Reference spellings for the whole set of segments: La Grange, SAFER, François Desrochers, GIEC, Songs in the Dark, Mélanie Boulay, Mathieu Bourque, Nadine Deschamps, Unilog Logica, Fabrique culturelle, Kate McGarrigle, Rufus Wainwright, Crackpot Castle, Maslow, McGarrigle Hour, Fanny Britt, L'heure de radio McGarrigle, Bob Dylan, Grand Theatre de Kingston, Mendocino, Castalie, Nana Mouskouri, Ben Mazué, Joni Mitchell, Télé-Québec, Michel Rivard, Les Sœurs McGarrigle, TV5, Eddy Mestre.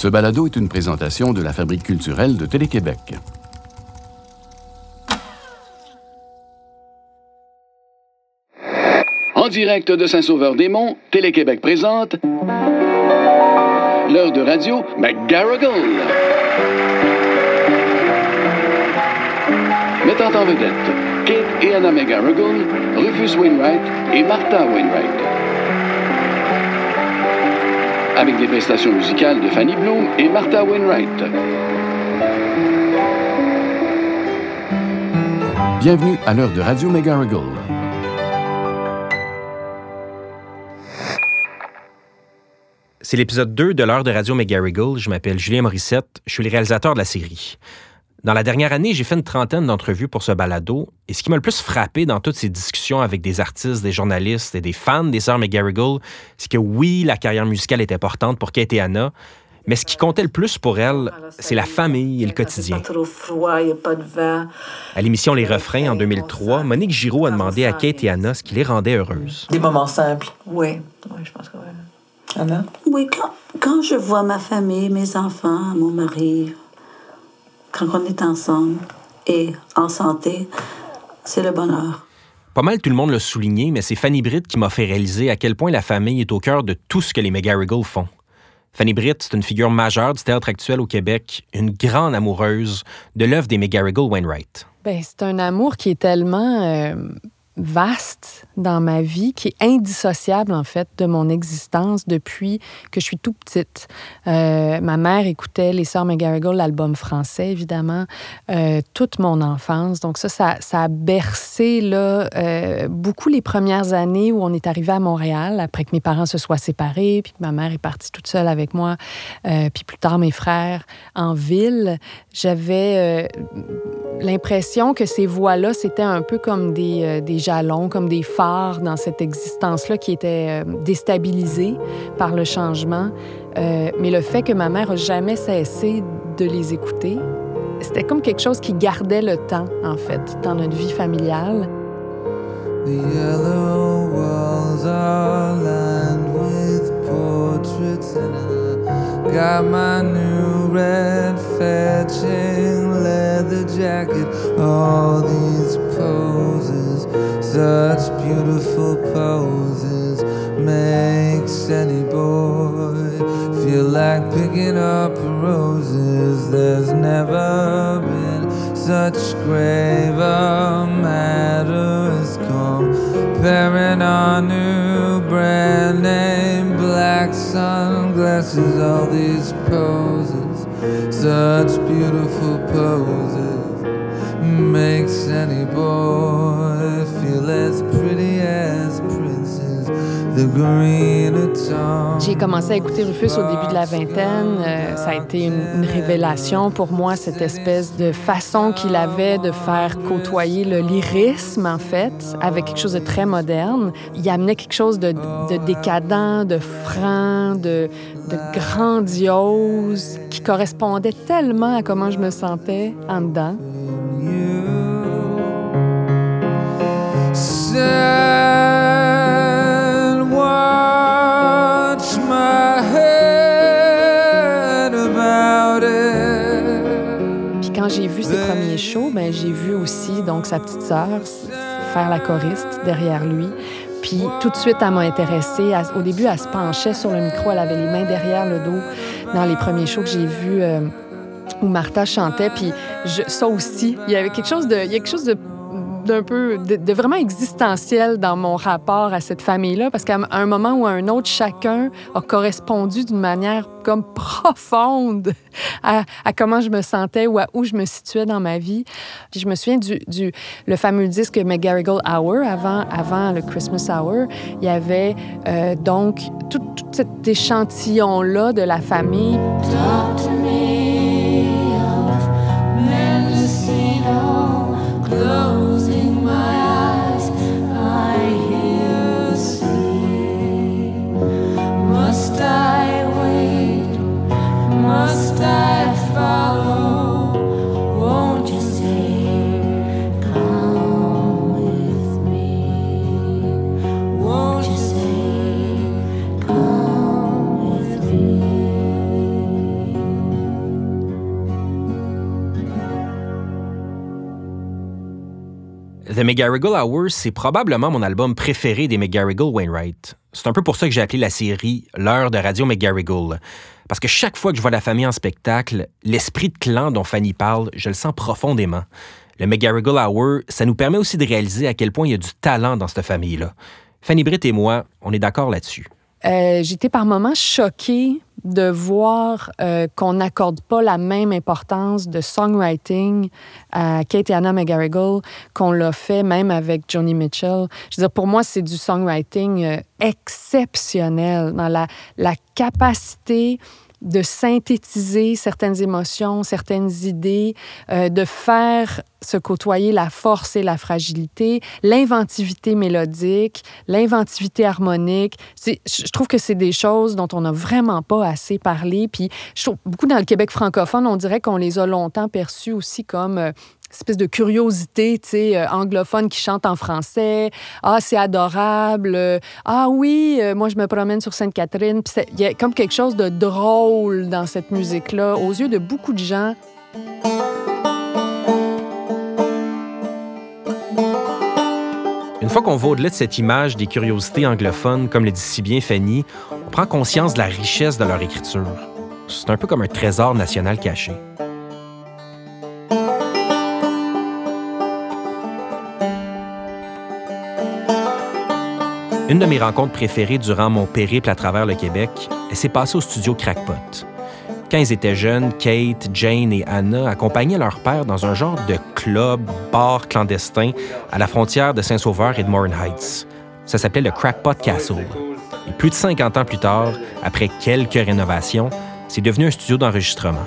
Ce balado est une présentation de la Fabrique culturelle de Télé-Québec. En direct de Saint-Sauveur-des-Monts, Télé-Québec présente L'heure de radio McGarrigle. Mettant en vedette Kate et Anna McGarrigle, Rufus Wainwright et Martha Wainwright. Avec des prestations musicales de Fanny Bloom et Martha Wainwright. Bienvenue à l'heure de Radio McGarrigle. C'est l'épisode 2 de l'heure de Radio McGarrigle. Je m'appelle Julien Morissette, je suis le réalisateur de la série. Dans la dernière année, j'ai fait une trentaine d'entrevues pour ce balado, et ce qui m'a le plus frappé dans toutes ces discussions avec des artistes, des journalistes et des fans des Sœurs McGarrigle, c'est que oui, la carrière musicale est importante pour Kate et Anna, mais ce qui comptait le plus pour elle, c'est la famille et le quotidien. À l'émission Les Refrains, en 2003, Monique Giraud a demandé à Kate et Anna ce qui les rendait heureuses. Des moments simples. Oui, je pense que oui. Anna? Oui, quand je vois ma famille, mes enfants, mon mari... Quand on est ensemble et en santé, c'est le bonheur. Pas mal tout le monde l'a souligné, mais c'est Fanny Britt qui m'a fait réaliser à quel point la famille est au cœur de tout ce que les McGarrigle font. Fanny Britt, c'est une figure majeure du théâtre actuel au Québec, une grande amoureuse de l'œuvre des McGarrigle Wainwright. Bien, c'est un amour qui est tellement vaste dans ma vie, qui est indissociable, en fait, de mon existence depuis que je suis tout petite. Ma mère écoutait Les Sœurs McGarrigle, l'album français, évidemment, toute mon enfance. Donc ça a bercé là, beaucoup les premières années où on est arrivé à Montréal, après que mes parents se soient séparés, puis que ma mère est partie toute seule avec moi, puis plus tard mes frères en ville. J'avais l'impression que ces voix-là, c'était un peu comme des jalons, comme des phares dans cette existence-là qui était déstabilisée par le changement. Mais le fait que ma mère n'a jamais cessé de les écouter, c'était comme quelque chose qui gardait le temps, en fait, dans notre vie familiale. The yellow walls are lined with portraits and I got my new red fetching leather jacket. All these poses, such beautiful poses, makes any boy feel like picking up roses. There's never been such graver matter as comparing our new brand name black sunglasses. All these poses, such beautiful poses, makes any boy feel as pretty as princess. The greener tongue. J'ai commencé à écouter Rufus au début de la vingtaine. Ça a été une révélation pour moi, cette espèce de façon qu'il avait de faire côtoyer le lyrisme, en fait, avec quelque chose de très moderne. Il amenait quelque chose de décadent, de franc, de grandiose, qui correspondait tellement à comment je me sentais en dedans. And watch my head about it. Puis quand j'ai vu ses premiers shows, ben j'ai vu aussi donc sa petite sœur faire la choriste derrière lui. Puis tout de suite, elle m'a intéressée. Au début, elle se penchait sur le micro, elle avait les mains derrière le dos dans les premiers shows que j'ai vus où Martha chantait. Puis ça aussi, il y avait quelque chose de... d'un peu de vraiment existentiel dans mon rapport à cette famille-là, parce qu'à un moment ou à un autre, chacun a correspondu d'une manière comme profonde à comment je me sentais ou à où je me situais dans ma vie. Puis je me souviens le fameux disque McGarrigle Hour, avant le Christmas Hour, il y avait donc tout cet échantillon-là de la famille. Talk to me of Mendocino, close. The McGarrigle Hour, c'est probablement mon album préféré des McGarrigle Wainwright. C'est un peu pour ça que j'ai appelé la série « L'heure de radio McGarrigle ». Parce que chaque fois que je vois la famille en spectacle, l'esprit de clan dont Fanny parle, je le sens profondément. Le McGarrigle Hour, ça nous permet aussi de réaliser à quel point il y a du talent dans cette famille-là. Fanny Britt et moi, on est d'accord là-dessus. J'étais par moments choquée de voir qu'on n'accorde pas la même importance de songwriting à Kate et Anna McGarrigle qu'on l'a fait même avec Joni Mitchell. Je veux dire, pour moi, c'est du songwriting exceptionnel dans la capacité de synthétiser certaines émotions, certaines idées, de faire se côtoyer la force et la fragilité, l'inventivité mélodique, l'inventivité harmonique. Je trouve que c'est des choses dont on n'a vraiment pas assez parlé. Puis, je trouve beaucoup dans le Québec francophone, on dirait qu'on les a longtemps perçus aussi comme... espèce de curiosité, tu sais, anglophone qui chante en français. Ah, c'est adorable. Ah oui, moi, je me promène sur Sainte-Catherine. Il y a comme quelque chose de drôle dans cette musique-là, aux yeux de beaucoup de gens. Une fois qu'on va au-delà de cette image des curiosités anglophones, comme le dit si bien Fanny, on prend conscience de la richesse de leur écriture. C'est un peu comme un trésor national caché. Une de mes rencontres préférées durant mon périple à travers le Québec, elle s'est passée au studio Crackpot. Quand ils étaient jeunes, Kate, Jane et Anna accompagnaient leur père dans un genre de club, bar clandestin à la frontière de Saint-Sauveur et de Morin Heights. Ça s'appelait le Crackpot Castle. Et plus de 50 ans plus tard, après quelques rénovations, c'est devenu un studio d'enregistrement.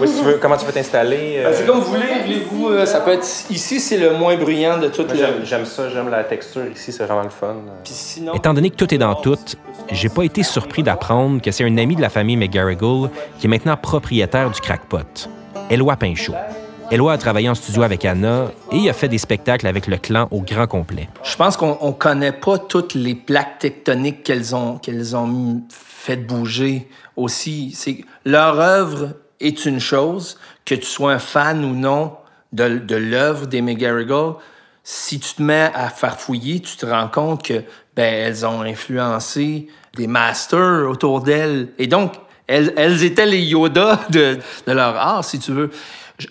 Oui, si tu veux, comment tu veux t'installer? C'est comme vous voulez-vous, ça peut être... Ici, c'est le moins bruyant de tout. J'aime ça, j'aime la texture ici, c'est vraiment le fun. Sinon... Étant donné que tout est dans tout, j'ai pas été surpris d'apprendre que c'est un ami de la famille McGarrigle qui est maintenant propriétaire du Crackpot, Éloi Painchaud. Éloi a travaillé en studio avec Anna et il a fait des spectacles avec le clan au grand complet. Je pense qu'on connaît pas toutes les plaques tectoniques qu'elles ont faites bouger aussi. C'est leur œuvre... est une chose, que tu sois un fan ou non de l'œuvre des McGarrigle, si tu te mets à farfouiller, tu te rends compte que elles ont influencé des masters autour d'elles. Et donc, elles étaient les Yoda de leur art, si tu veux.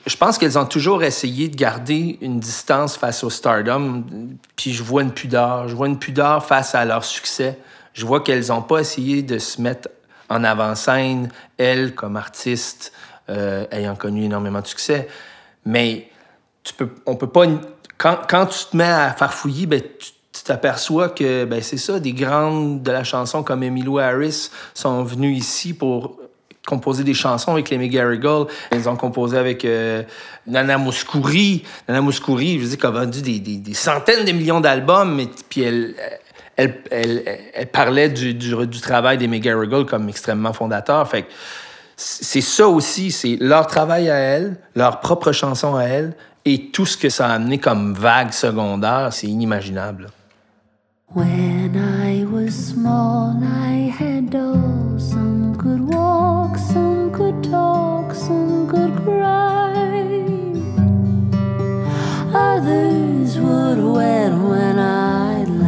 Je pense qu'elles ont toujours essayé de garder une distance face au stardom, puis je vois une pudeur. Je vois une pudeur face à leur succès. Je vois qu'elles n'ont pas essayé de se mettre en avant-scène, elle, comme artiste, ayant connu énormément de succès. Mais on peut pas... Quand tu te mets à farfouiller, tu t'aperçois que c'est ça, des grandes de la chanson comme Emmylou Harris sont venues ici pour composer des chansons avec les McGarrigle. Ils ont composé avec Nana Mouskouri. Nana Mouskouri, je veux dire, qui a vendu des centaines de millions d'albums, puis elle parlait du travail des McGarrigle comme extrêmement fondateur. Fait que c'est ça aussi, c'est leur travail à elles, leur propre chanson à elles, et tout ce que ça a amené comme vague secondaire, c'est inimaginable. When I was small, I had all. Some could walk, some could talk, some could cry. Others would wear when I'd lie.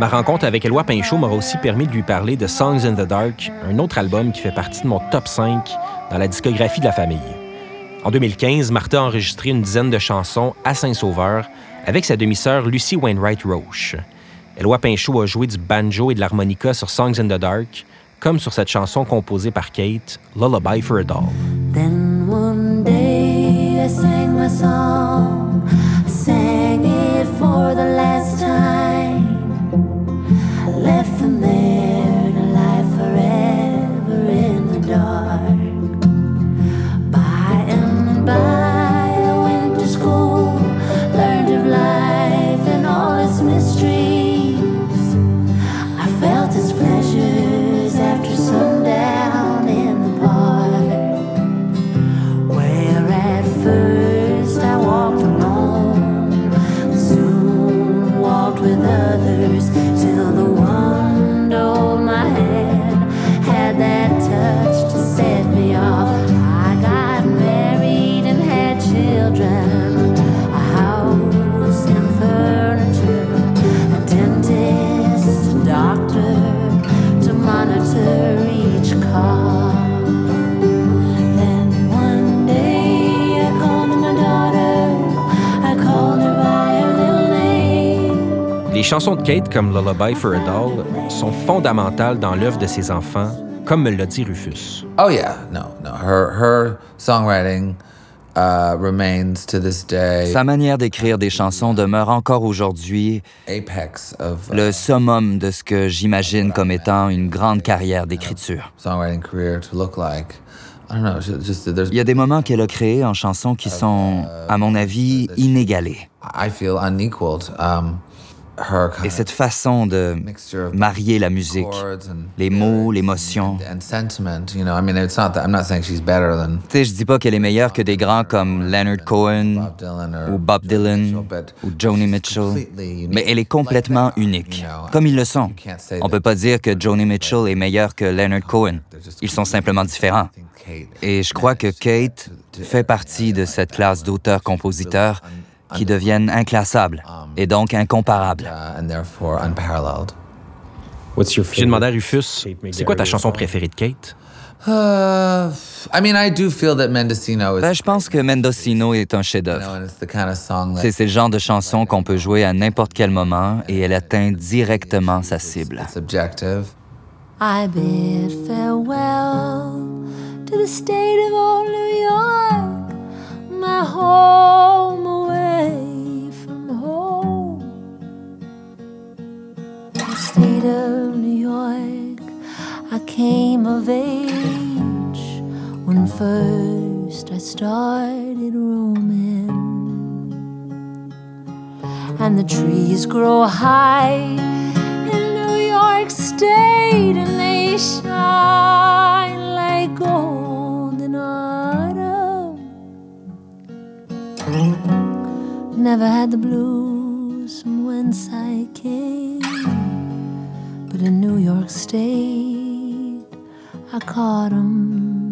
Ma rencontre avec Éloi Painchaud m'aura aussi permis de lui parler de Songs in the Dark, un autre album qui fait partie de mon top 5 dans la discographie de la famille. En 2015, Martha a enregistré une dizaine de chansons à Saint-Sauveur avec sa demi-sœur Lucy Wainwright-Roche. Éloi Painchaud a joué du banjo et de l'harmonica sur Songs in the Dark, comme sur cette chanson composée par Kate, Lullaby for a Doll. Then one day I sang my song, I sang it for the last time. Left them there to lie forever in the dark. By and by I went to school, learned of life and all its mysteries. I felt its pleasures after sundown in the park, where at first I walked alone. Les chansons de Kate, comme Lullaby for a Doll, sont fondamentales dans l'œuvre de ses enfants, comme me l'a dit Rufus. Oh yeah, no. Her songwriting remains to this day. Sa manière d'écrire des chansons demeure encore aujourd'hui le summum de ce que j'imagine comme étant une grande carrière d'écriture. Il y a des moments qu'elle a créés en chansons qui sont, à mon avis, inégalés. Et cette façon de marier la musique, les mots, l'émotion. Je dis pas qu'elle est meilleure que des grands comme Leonard Cohen ou Bob Dylan ou Joni Mitchell, mais elle est complètement unique, comme ils le sont. On peut pas dire que Joni Mitchell est meilleure que Leonard Cohen. Ils sont simplement différents. Et je crois que Kate fait partie de cette classe d'auteurs-compositeurs qui deviennent inclassables et donc incomparables. J'ai demandé à Rufus, c'est quoi ta chanson préférée de Kate? Je pense que Mendocino est un chef-d'œuvre. C'est le genre de chanson qu'on peut jouer à n'importe quel moment et elle atteint directement sa cible. I bid farewell to the state of old New York, my home away from home. The state of New York, I came of age when first I started roaming. And the trees grow high State and they shine like gold in autumn. Never had the blues from whence I came, but in New York State I caught them.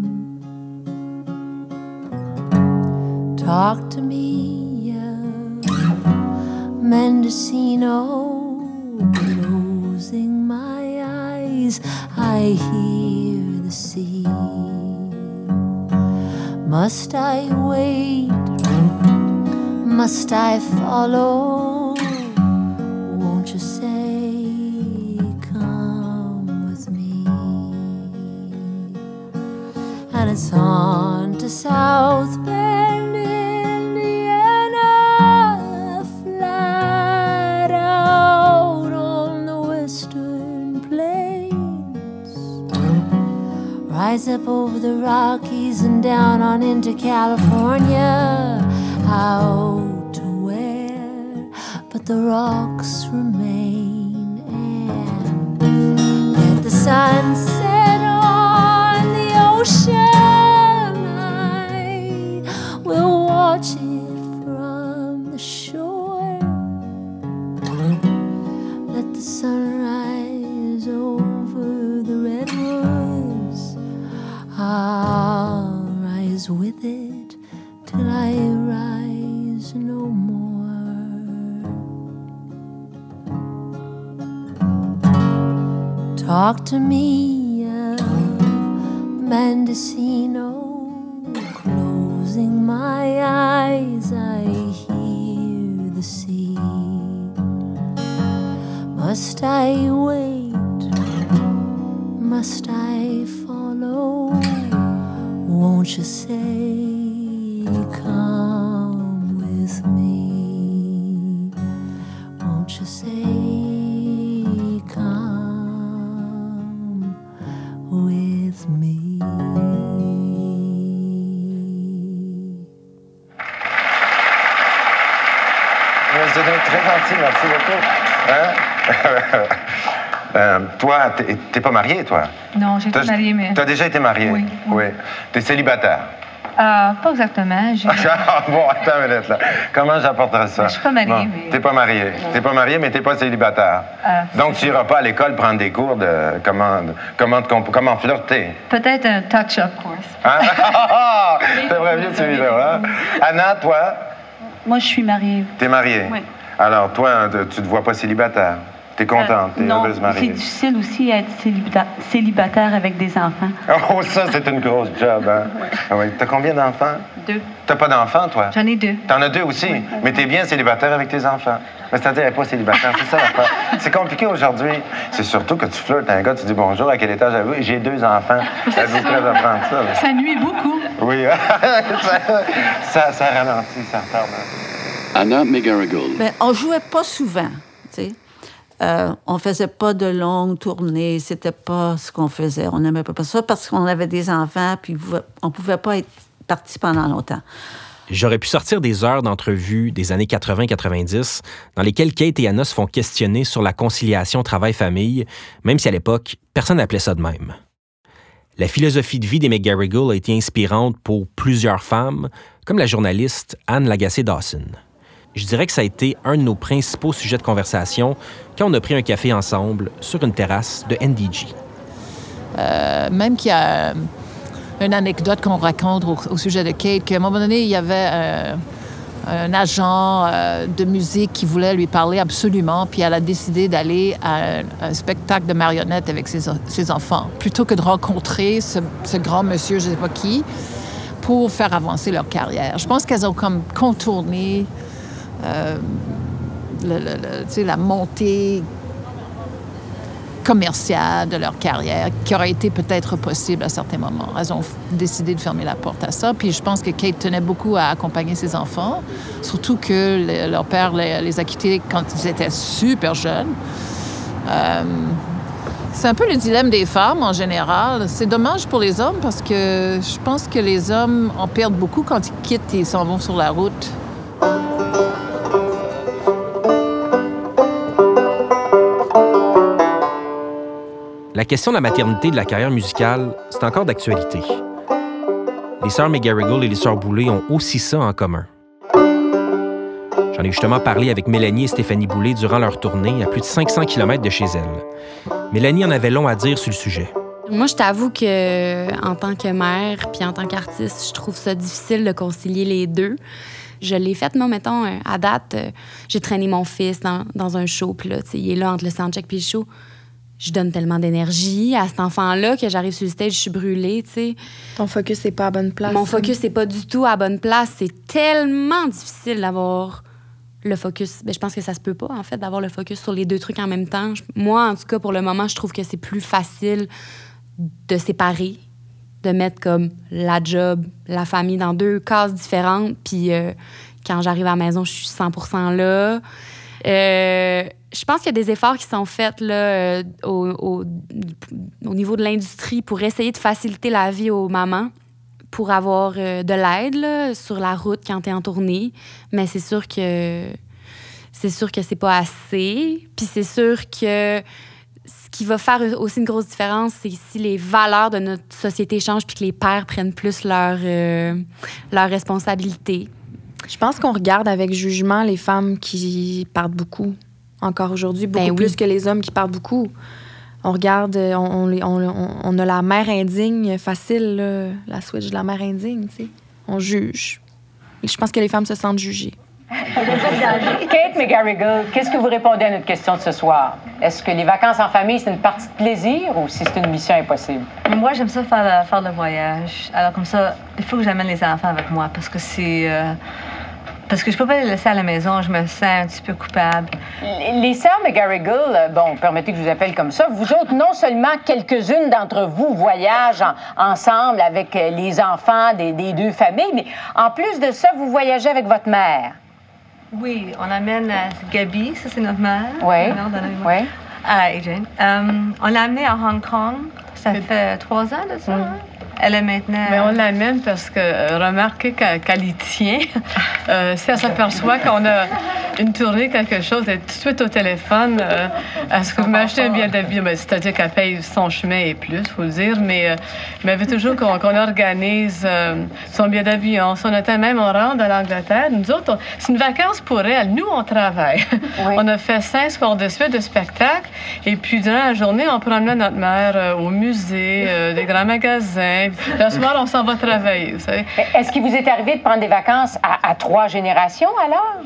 Talk to me, Mendocino. Closing my eyes, I hear the sea. Must I wait? Must I follow? Won't you say, come with me? And it's on to South Bend, Indiana, flat out on the western plains. Rise up over the Rockies and down on into California, out to where but the rocks remain, and let the sun set on the ocean. I will watch it from the shore. Let the sunrise over the redwoods. I'll rise with it till I rise no more. Talk to me of Mendocino. Closing my eyes, I hear the sea. Must I wait? Must I follow? Won't you say, come with me? Won't you say, come with me? C'est donc très gentil, merci beaucoup. Hein? Toi, t'es pas mariée, toi? Non, j'ai été mariée, mais... T'as déjà été mariée? Oui. T'es célibataire? Pas exactement, Bon, attends une minute, là. Comment j'apporterais ça? Je suis pas mariée, mais... T'es pas mariée. Ouais. T'es pas mariée, mais t'es pas célibataire. Donc, tu iras pas à l'école prendre des cours de comment flirter? Peut-être un touch-up course. Hein? T'es vrai vieux, celui-là, hein? Anna, toi? Moi, je suis mariée. T'es mariée? Oui. Alors, toi, tu te vois pas célibataire? T'es contente, t'es heureuse mariée. C'est difficile aussi à être célibataire avec des enfants. Oh, ça, c'est une grosse job, hein? Ouais. T'as combien d'enfants? deux. T'as pas d'enfants, toi? J'en ai deux. T'en as deux aussi? Oui. Mais t'es bien célibataire avec tes enfants. Mais c'est-à-dire, elle n'est pas célibataire, c'est ça l'affaire. C'est compliqué aujourd'hui. C'est surtout que tu flirtes à un gars, tu dis bonjour, à quel étage avez-vous? J'ai deux enfants. Elle vous plaît de prendre ça. Là. Ça nuit beaucoup. Oui, ça ralentit, ça retarde. Anna McGarrigle. Ben, on jouait pas souvent, tu sais. On faisait pas de longues tournées, c'était pas ce qu'on faisait. On n'aimait pas ça parce qu'on avait des enfants, puis on pouvait pas être partis pendant longtemps. J'aurais pu sortir des heures d'entrevues des années 80-90 dans lesquelles Kate et Anna se font questionner sur la conciliation travail-famille, même si à l'époque, personne n'appelait ça de même. La philosophie de vie des McGarrigle a été inspirante pour plusieurs femmes, comme la journaliste Anne Lagacé Dowson. Je dirais que ça a été un de nos principaux sujets de conversation quand on a pris un café ensemble sur une terrasse de NDG. Même qu'il y a une anecdote qu'on raconte au sujet de Kate, qu'à un moment donné, il y avait un agent de musique qui voulait lui parler absolument, puis elle a décidé d'aller à un spectacle de marionnettes avec ses enfants, plutôt que de rencontrer ce grand monsieur, je ne sais pas qui, pour faire avancer leur carrière. Je pense qu'elles ont comme contourné la montée commerciale de leur carrière, qui aurait été peut-être possible à certains moments. Elles ont décidé de fermer la porte à ça. Puis je pense que Kate tenait beaucoup à accompagner ses enfants, surtout que leur père les a quittés quand ils étaient super jeunes. C'est un peu le dilemme des femmes en général. C'est dommage pour les hommes parce que je pense que les hommes en perdent beaucoup quand ils quittent et ils s'en vont sur la route. La question de la maternité et de la carrière musicale, c'est encore d'actualité. Les sœurs McGarrigle et les sœurs Boulay ont aussi ça en commun. J'en ai justement parlé avec Mélanie et Stéphanie Boulay durant leur tournée à plus de 500 km de chez elles. Mélanie en avait long à dire sur le sujet. Moi, je t'avoue qu'en tant que mère puis en tant qu'artiste, je trouve ça difficile de concilier les deux. Je l'ai faite, moi, mettons, à date, j'ai traîné mon fils dans un show, puis là, il est là entre le soundcheck puis le show. Je donne tellement d'énergie à cet enfant-là que j'arrive sur le stage, je suis brûlée, tu sais. Ton focus n'est pas à bonne place. Mon focus n'est pas du tout à bonne place. C'est tellement difficile d'avoir le focus. Ben, je pense que ça se peut pas, en fait, d'avoir le focus sur les deux trucs en même temps. Moi, en tout cas, pour le moment, je trouve que c'est plus facile de séparer, de mettre comme la job, la famille dans deux cases différentes. Puis quand j'arrive à la maison, je suis 100% là. Je pense qu'il y a des efforts qui sont faits là, au niveau de l'industrie pour essayer de faciliter la vie aux mamans, pour avoir de l'aide là, sur la route quand t'es en tournée. Mais c'est sûr que c'est pas assez. Puis c'est sûr que ce qui va faire aussi une grosse différence, c'est si les valeurs de notre société changent puis que les pères prennent plus leur responsabilité. Je pense qu'on regarde avec jugement les femmes qui partent beaucoup. Encore aujourd'hui, beaucoup plus que les hommes qui partent beaucoup. On regarde, on a la mère indigne facile, là, la switch de la mère indigne, tu sais. On juge. Et je pense que les femmes se sentent jugées. Kate McGarrigle, qu'est-ce que vous répondez à notre question de ce soir? Est-ce que les vacances en famille, c'est une partie de plaisir ou si c'est une mission impossible? Moi, j'aime ça faire le voyage. Alors comme ça, il faut que j'amène les enfants avec moi parce que c'est... Parce que je peux pas les laisser à la maison, je me sens un petit peu coupable. Les sœurs McGarrigle, bon, permettez que je vous appelle comme ça, vous autres, non seulement quelques-unes d'entre vous voyagent ensemble avec les enfants des deux familles, mais en plus de ça, vous voyagez avec votre mère. Oui, on amène Gabi, ça c'est notre mère. Oui, oui. Adrienne. On l'a amenée à Hong Kong, ça fait 3 ans de ça, hein? Elle est maintenant... Mais on l'amène parce que, remarquez qu'elle y tient. Si elle s'aperçoit qu'on a une tournée, quelque chose, elle est tout de suite au téléphone. Est-ce que vous m'achetez un billet d'avion? C'est-à-dire qu'elle paye son chemin et plus, il faut le dire. Mais elle veut toujours qu'on organise son billet d'avion. Si on attend même, on rentre en Angleterre. Nous autres, c'est une vacance pour elle. Nous, on travaille. Oui. On a fait 5 soirs de suite de spectacle. Et puis, durant la journée, on promenait notre mère au musée, des grands magasins. Le soir, on s'en va travailler, vous savez. Est-ce qu'il vous est arrivé de prendre des vacances à 3 générations, alors?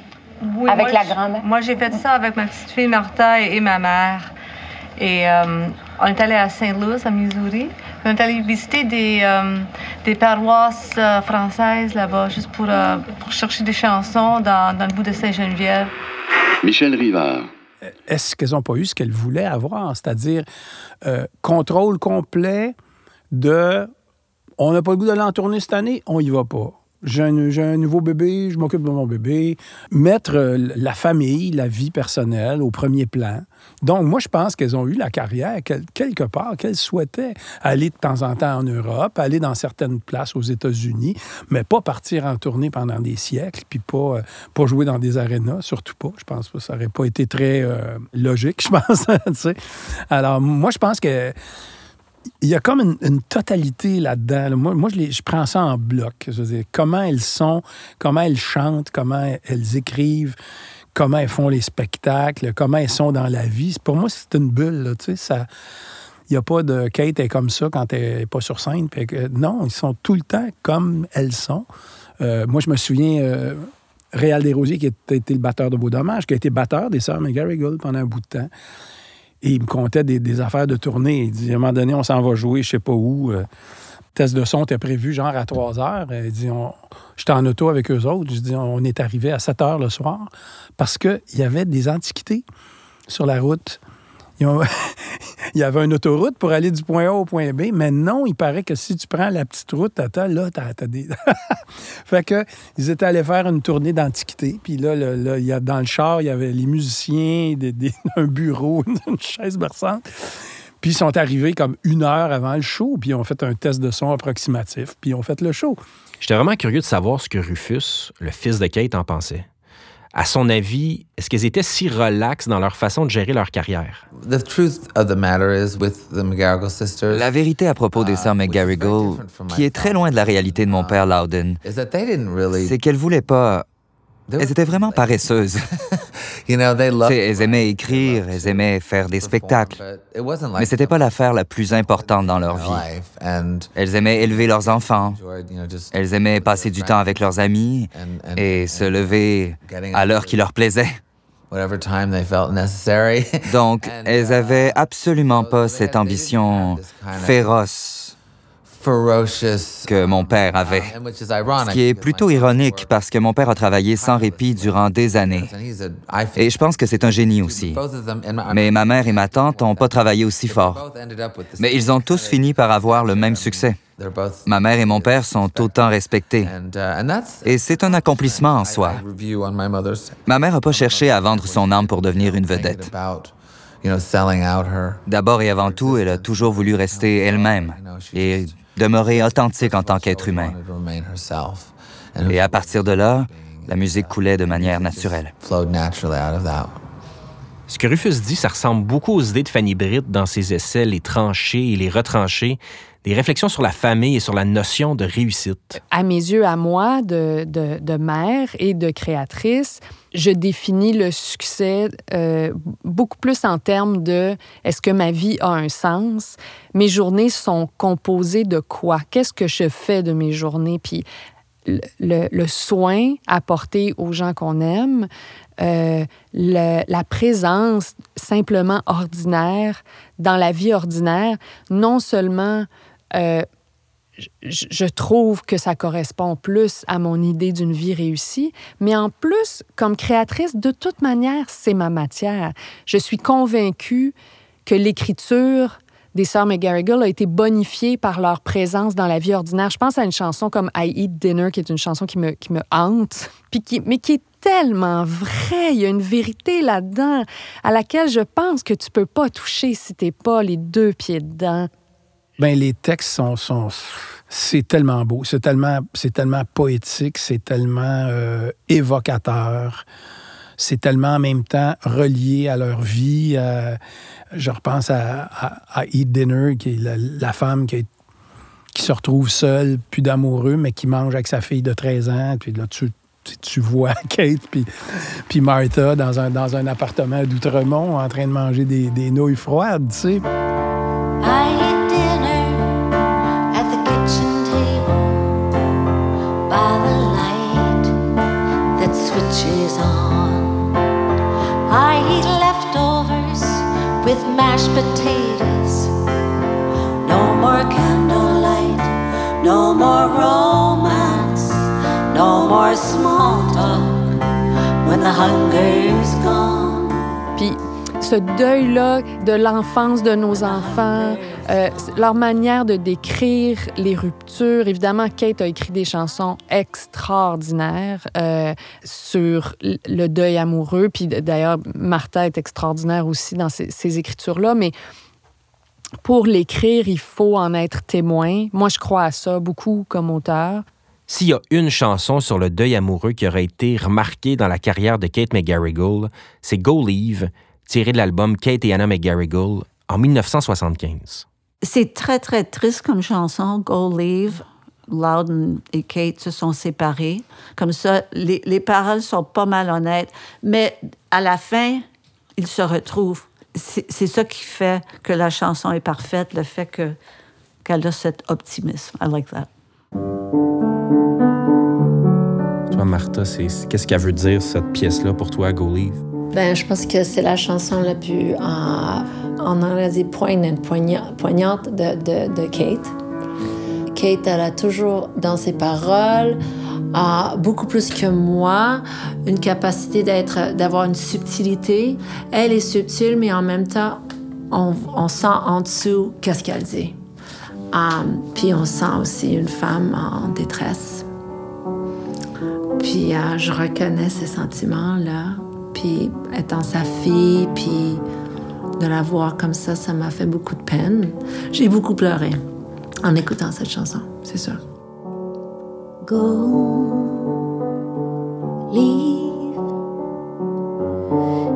Oui. Avec la grand-mère? Moi, j'ai fait ça avec ma petite fille Martha et ma mère. Et on est allé à Saint-Louis, à Missouri. On est allé visiter des paroisses françaises là-bas, juste pour chercher des chansons dans le bout de Sainte-Geneviève. Michel Rivard. Est-ce qu'elles n'ont pas eu ce qu'elles voulaient avoir? C'est-à-dire, contrôle complet de « on n'a pas le goût d'aller en tournée cette année, on y va pas ». J'ai un nouveau bébé, je m'occupe de mon bébé. Mettre la famille, la vie personnelle au premier plan. Donc, moi, je pense qu'elles ont eu la carrière quelque part, qu'elles souhaitaient aller de temps en temps en Europe, aller dans certaines places aux États-Unis, mais pas partir en tournée pendant des siècles, puis pas jouer dans des arénas, surtout pas. Je pense que ça n'aurait pas été très logique, je pense. Tu sais. Alors, moi, je pense que... il y a comme une totalité là-dedans. Moi je prends ça en bloc. Je veux dire, comment elles sont, comment elles chantent, comment elles écrivent, comment elles font les spectacles, comment elles sont dans la vie. Pour moi, c'est une bulle, là, tu sais, ça... Il n'y a pas de Kate est comme ça quand elle n'est pas sur scène. Puis, non, ils sont tout le temps comme elles sont. Moi, je me souviens... Réal Desrosiers, qui a été le batteur de Beau Dommage, qui a été batteur des Sœurs McGarrigle pendant un bout de temps. Et il me contait des affaires de tournée. Il dit, à un moment donné, on s'en va jouer, je sais pas où. Test de son était prévu genre à 3 heures. Il dit, j'étais en auto avec eux autres. Je dis, on est arrivé à 7 heures le soir parce qu'il y avait des antiquités sur la route. Il y avait une autoroute pour aller du point A au point B, mais non, il paraît que si tu prends la petite route, t'as des... Fait que, ils étaient allés faire une tournée d'antiquités, puis là il y a, dans le char, il y avait les musiciens, un bureau, une chaise berçante. Puis ils sont arrivés comme une heure avant le show, puis ils ont fait un test de son approximatif, puis ils ont fait le show. J'étais vraiment curieux de savoir ce que Rufus, le fils de Kate, en pensait. À son avis, est-ce qu'elles étaient si relaxes dans leur façon de gérer leur carrière? La vérité à propos des sœurs McGarrigle, qui est très loin de la réalité de mon père Loudon, c'est qu'elles voulaient pas... Elles étaient vraiment paresseuses. Elles aimaient écrire, elles aimaient faire des spectacles. Mais c'était pas l'affaire la plus importante dans leur vie. Elles aimaient élever leurs enfants. Elles aimaient passer du temps avec leurs amis et se lever à l'heure qui leur plaisait. Donc, elles avaient absolument pas cette ambition féroce que mon père avait. Ce qui est plutôt ironique parce que mon père a travaillé sans répit durant des années. Et je pense que c'est un génie aussi. Mais ma mère et ma tante n'ont pas travaillé aussi fort. Mais ils ont tous fini par avoir le même succès. Ma mère et mon père sont autant respectés. Et c'est un accomplissement en soi. Ma mère n'a pas cherché à vendre son âme pour devenir une vedette. D'abord et avant tout, elle a toujours voulu rester elle-même et demeurer authentique en tant qu'être humain. Et à partir de là, la musique coulait de manière naturelle. Ce que Rufus dit, ça ressemble beaucoup aux idées de Fanny Britt dans ses essais « Les tranchées et les retranchées », des réflexions sur la famille et sur la notion de réussite. À mes yeux, à moi, de mère et de créatrice, je définis le succès beaucoup plus en termes de « est-ce que ma vie a un sens? Mes journées sont composées de quoi? Qu'est-ce que je fais de mes journées? » Puis le soin apporté aux gens qu'on aime, la présence simplement ordinaire dans la vie ordinaire, non seulement... je trouve que ça correspond plus à mon idée d'une vie réussie, mais en plus, comme créatrice, de toute manière, c'est ma matière. Je suis convaincue que l'écriture des Sœurs McGarrigle a été bonifiée par leur présence dans la vie ordinaire. Je pense à une chanson comme « I Eat Dinner », qui est une chanson qui me hante, puis qui est tellement vrai. Il y a une vérité là-dedans à laquelle je pense que tu peux pas toucher si t'es pas les deux pieds dedans. Bien, les textes sont... C'est tellement beau, c'est tellement poétique, c'est tellement évocateur, c'est tellement en même temps relié à leur vie. Je repense à Eat Dinner, qui est la femme qui se retrouve seule, plus d'amoureux, mais qui mange avec sa fille de 13 ans. Puis là, tu vois Kate puis Martha dans un appartement à d'Outremont en train de manger des nouilles froides, tu sais. Switches on. I eat leftovers with mashed potatoes. No more can No more romance, no more small talk when the hunger's gone. Puis ce deuil-là de l'enfance de nos enfants, leur manière de décrire les ruptures. Évidemment, Kate a écrit des chansons extraordinaires sur le deuil amoureux. Puis d'ailleurs, Martha est extraordinaire aussi dans ces écritures-là. Mais pour l'écrire, il faut en être témoin. Moi, je crois à ça beaucoup comme auteur. S'il y a une chanson sur le deuil amoureux qui aurait été remarquée dans la carrière de Kate McGarrigle, c'est « Go Leave », tiré de l'album Kate et Anna McGarrigle en 1975. C'est très, très triste comme chanson, Go Leave. Loudon et Kate se sont séparés. Comme ça, les paroles sont pas mal honnêtes. Mais à la fin, ils se retrouvent. C'est ça qui fait que la chanson est parfaite, le fait qu'elle a cet optimisme. I like that. Toi, Martha, qu'est-ce qu'elle veut dire, cette pièce-là, pour toi, Go Leave? Ben, je pense que c'est la chanson la plus, en anglais, poignante de Kate. Kate, elle a toujours, dans ses paroles, beaucoup plus que moi, une capacité d'avoir une subtilité. Elle est subtile, mais en même temps, on sent en dessous qu'est-ce qu'elle dit. Puis on sent aussi une femme en détresse. Puis je reconnais ces sentiments-là. Puis étant sa fille, puis de la voir comme ça, ça m'a fait beaucoup de peine. J'ai beaucoup pleuré en écoutant cette chanson, c'est sûr. Go, leave,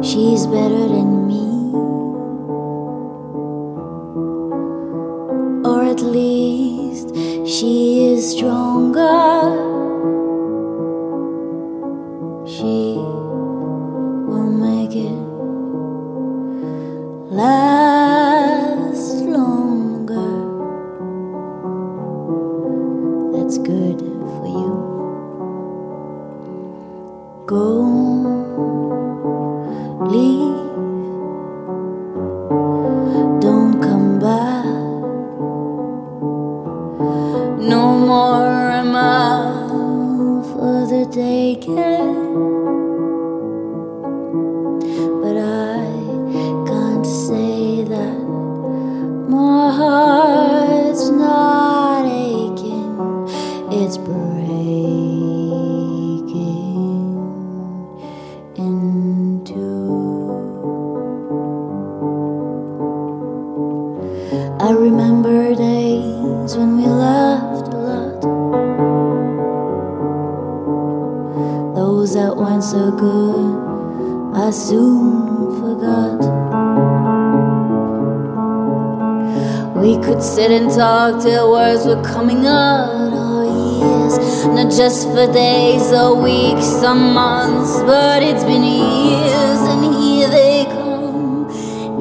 she's better than me, or at least she is stronger. Last longer. That's good for you. Go, leave, don't come back. No more am I for the taking. So good, I soon forgot. We could sit and talk till words were coming out, oh yes. Not just for days or weeks or months, but it's been years, and here they come,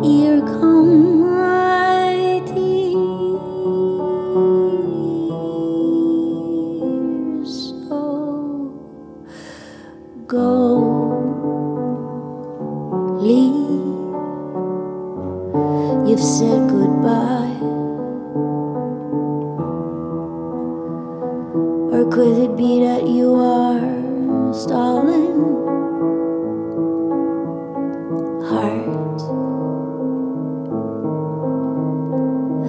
here come my tears. So go. You've said goodbye, or could it be that you are stalling? Heart,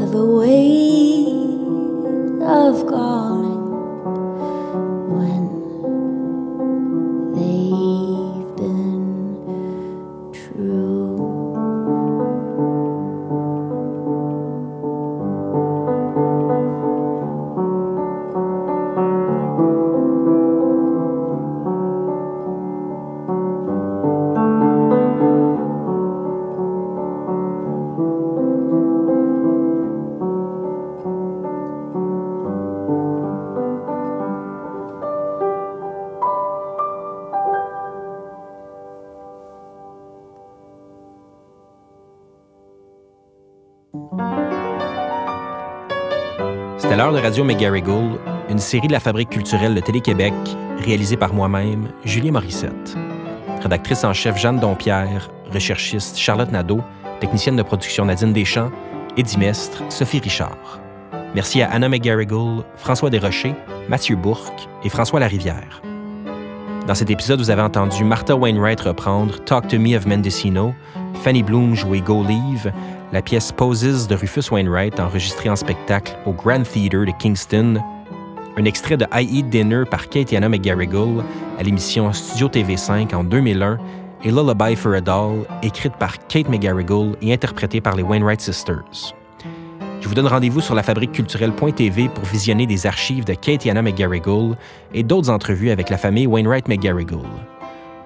have a way of calling when they've been true. L'heure de radio McGarrigle, une série de la Fabrique culturelle de Télé-Québec, réalisée par moi-même, Julien Morissette. Rédactrice en chef Jeanne Dompierre, recherchiste Charlotte Nadeau, technicienne de production Nadine Deschamps, Eddy Mestre, Sophie Richard. Merci à Anna McGarrigle, François Desrochers, Mathieu Bourque et François Larivière. Dans cet épisode, vous avez entendu Martha Wainwright reprendre « Talk to Me » of Mendocino, Fanny Bloom jouer « Go Leave », la pièce « Poses » de Rufus Wainwright enregistrée en spectacle au Grand Theatre de Kingston, un extrait de « I Eat Dinner » par Kate et Anna McGarrigle à l'émission Studio TV5 en 2001 et « Lullaby for a Doll » écrite par Kate McGarrigle et interprétée par les Wainwright Sisters. Je vous donne rendez-vous sur lafabriqueculturelle.tv pour visionner des archives de Kate et Anna McGarrigle et d'autres entrevues avec la famille Wainwright-McGarrigle.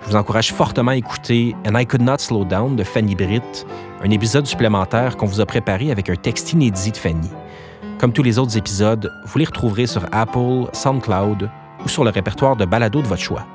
Je vous encourage fortement à écouter « And I Could Not Slow Down » de Fanny Britt, un épisode supplémentaire qu'on vous a préparé avec un texte inédit de Fanny. Comme tous les autres épisodes, vous les retrouverez sur Apple, SoundCloud ou sur le répertoire de balado de votre choix.